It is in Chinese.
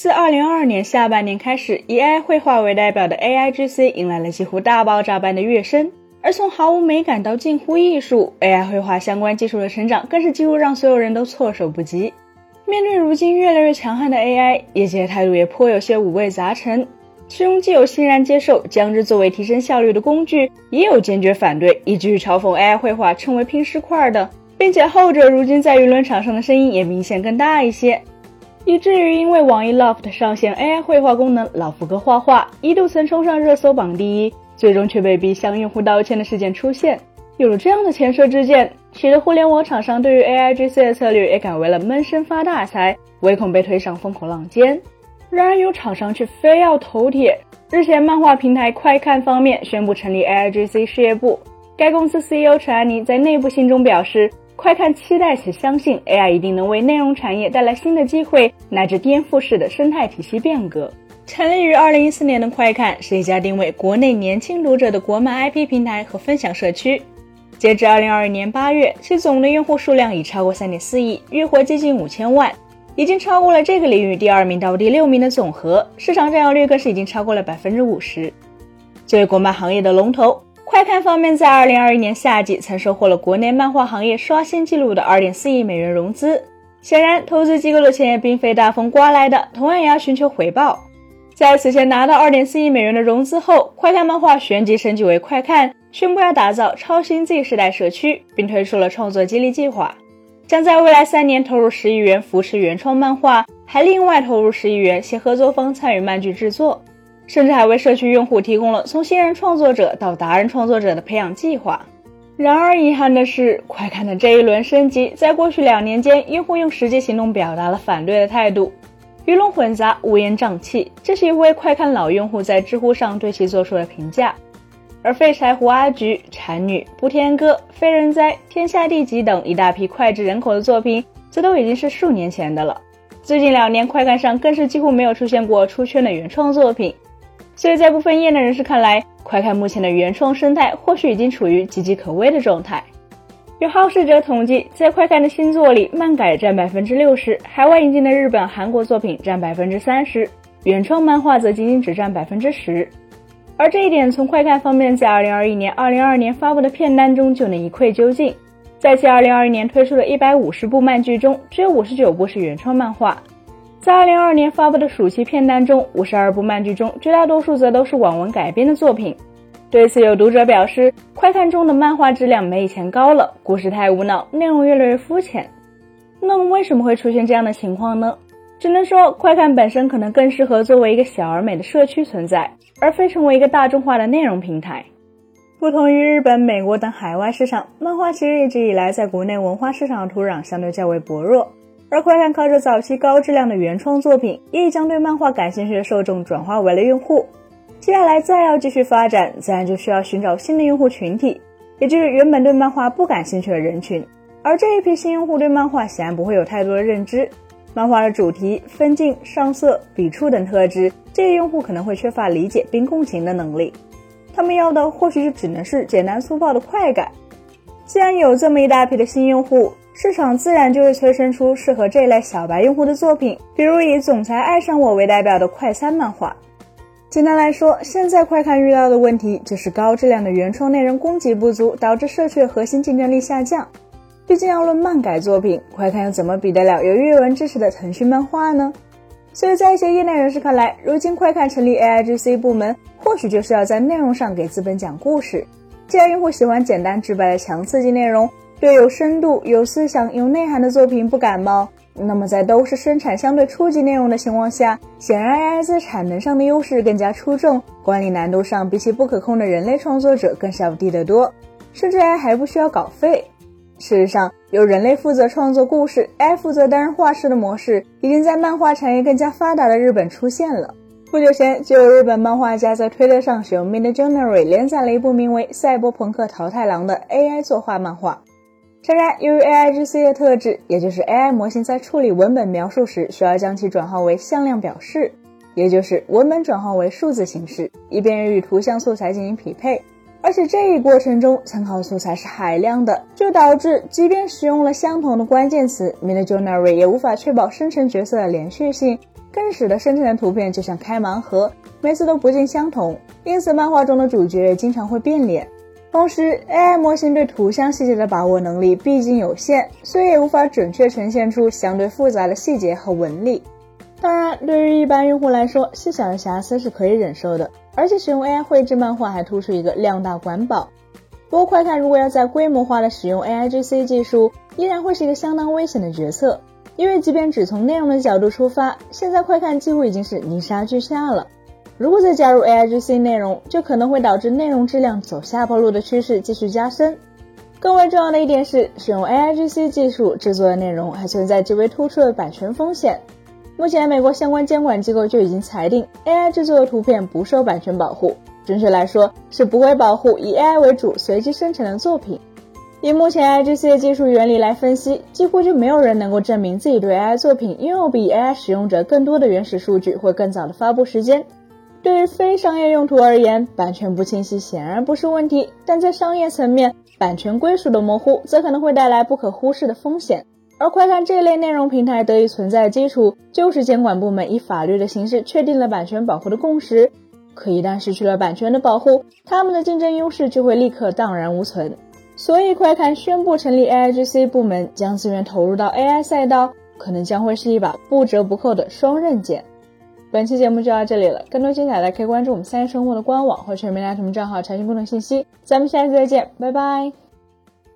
自2022年下半年开始，以 AI 绘画为代表的 AIGC 迎来了几乎大爆炸般的跃升，而从毫无美感到近乎艺术， AI 绘画相关技术的成长更是几乎让所有人都措手不及。面对如今越来越强悍的 AI， 业界的态度也颇有些五味杂陈，其中既有欣然接受将之作为提升效率的工具，也有坚决反对以至于嘲讽 AI 绘画称为拼尸块的，并且后者如今在舆论场上的声音也明显更大一些，以至于因为网易 LOFT 上线 AI 绘画功能老福哥画画一度曾冲上热搜榜第一，最终却被逼向用户道歉的事件出现。有了这样的前车之鉴，使得互联网厂商对于 AIGC 的策略也改为了闷声发大财，唯恐被推上风口浪尖。然而有厂商却非要头铁，日前漫画平台快看方面宣布成立 AIGC 事业部，该公司 CEO 陈安妮在内部信中表示，快看期待且相信 AI 一定能为内容产业带来新的机会，乃至颠覆式的生态体系变革。成立于2014年的快看是一家定位国内年轻读者的国漫 IP 平台和分享社区，截至2022年8月，其总的用户数量已超过 3.4 亿，月活接近5000万，已经超过了这个领域第2名到第6名的总和，市场占有率更是已经超过了 50%。 作为国漫行业的龙头，快看方面在2021年夏季曾收获了国内漫画行业刷新纪录的 2.4 亿美元融资，显然投资机构的钱也并非大风刮来的，同样也要寻求回报。在此前拿到 2.4 亿美元的融资后，快看漫画旋即升级为快看，宣布要打造超新 Z 世代社区，并推出了创作激励计划，将在未来3年投入10亿元扶持原创漫画，还另外投入10亿元携合作方参与漫剧制作，甚至还为社区用户提供了从新人创作者到达人创作者的培养计划。然而遗憾的是，快看的这一轮升级在过去2年间，用户用实际行动表达了反对的态度，舆论混杂，乌烟瘴气，这是一位快看老用户在知乎上对其做出的评价。而废柴胡阿菊、蝉女、不天歌、非人哉、天下地级等一大批脍炙人口的作品，这都已经是数年前的了，最近2年快看上更是几乎没有出现过出圈的原创作品。所以在部分业内人士看来，快看目前的原创生态或许已经处于岌岌可危的状态。有好事者统计，在快看的新作里，漫改占 60%， 海外引进的日本、韩国作品占 30%， 原创漫画则仅仅只占 10%。 而这一点从快看方面在2021年、2022年发布的片单中就能一窥究竟。在其2022年推出的150部漫剧中，只有59部是原创漫画，在2022年发布的暑期片单中，52部漫剧中绝大多数则都是网文改编的作品。对此有读者表示，快看中的漫画质量没以前高了，故事太无脑，内容越来越肤浅。那么为什么会出现这样的情况呢？只能说快看本身可能更适合作为一个小而美的社区存在，而非成为一个大众化的内容平台。不同于日本、美国等海外市场，漫画其实一直以来在国内文化市场的土壤相对较为薄弱，而快看靠着早期高质量的原创作品，也已将对漫画感兴趣的受众转化为了用户，接下来再要继续发展，自然就需要寻找新的用户群体，也就是原本对漫画不感兴趣的人群。而这一批新用户对漫画显然不会有太多的认知，漫画的主题、分镜、上色、笔触等特质，这些用户可能会缺乏理解并共情的能力，他们要的或许就只能是简单粗暴的快感。既然有这么一大批的新用户，市场自然就会催生出适合这类小白用户的作品，比如以总裁爱上我为代表的快餐漫画。简单来说，现在快看遇到的问题就是高质量的原创内容供给不足，导致社区的核心竞争力下降。毕竟要论漫改作品，快看又怎么比得了有阅文支持的腾讯漫画呢？所以在一些业内人士看来，如今快看成立 AIGC 部门，或许就是要在内容上给资本讲故事。既然用户喜欢简单直白的强刺激内容，对有深度、有思想、有内涵的作品不感冒，那么在都是生产相对初级内容的情况下，显然 AI 在产能上的优势更加出众，管理难度上比起不可控的人类创作者更是要低得多，甚至 AI 还不需要稿费。事实上，由人类负责创作故事， AI 负责担任画师的模式已经在漫画产业更加发达的日本出现了。不久前就有日本漫画家在推特上使用 Midjourney 连载了一部名为《赛博朋克桃太郎》的 AI 作画漫画。当然，由于 AIGC 的特质，也就是 AI 模型在处理文本描述时需要将其转化为向量表示，也就是文本转化为数字形式，以便于与图像素材进行匹配。而且这一过程中参考素材是海量的，就导致即便使用了相同的关键词，Midjourney 也无法确保生成角色的连续性，真实的生成的图片就像开盲盒，每次都不尽相同，因此漫画中的主角经常会变脸。同时 AI 模型对图像细节的把握能力毕竟有限，所以也无法准确呈现出相对复杂的细节和纹理。当然，对于一般用户来说，细小的瑕疵是可以忍受的，而且使用 AI 绘制漫画还突出一个量大管饱。不过快看如果要在规模化的使用 AIGC 技术，依然会是一个相当危险的决策。因为即便只从内容的角度出发，现在快看几乎已经是泥沙俱下了。如果再加入 AIGC 内容，就可能会导致内容质量走下坡路的趋势继续加深。更为重要的一点是，使用 AIGC 技术制作的内容还存在极为突出的版权风险。目前美国相关监管机构就已经裁定 AI 制作的图片不受版权保护，准确来说是不会保护以 AI 为主随机生成的作品。以目前 AIGC 的技术原理来分析，几乎就没有人能够证明自己对 AI 作品拥有比 AI 使用者更多的原始数据或更早的发布时间。对于非商业用途而言，版权不清晰显然不是问题，但在商业层面，版权归属的模糊则可能会带来不可忽视的风险。而快看这类内容平台得以存在的基础，就是监管部门以法律的形式确定了版权保护的共识，可一旦失去了版权的保护，他们的竞争优势就会立刻荡然无存。所以快看宣布成立 AIGC 部门，将资源投入到 AI 赛道，可能将会是一把不折不扣的双刃剑。本期节目就到这里了，更多精彩大家可以关注我们三生活的官网或全民大同账号查询公众信息。咱们下期再见，拜拜。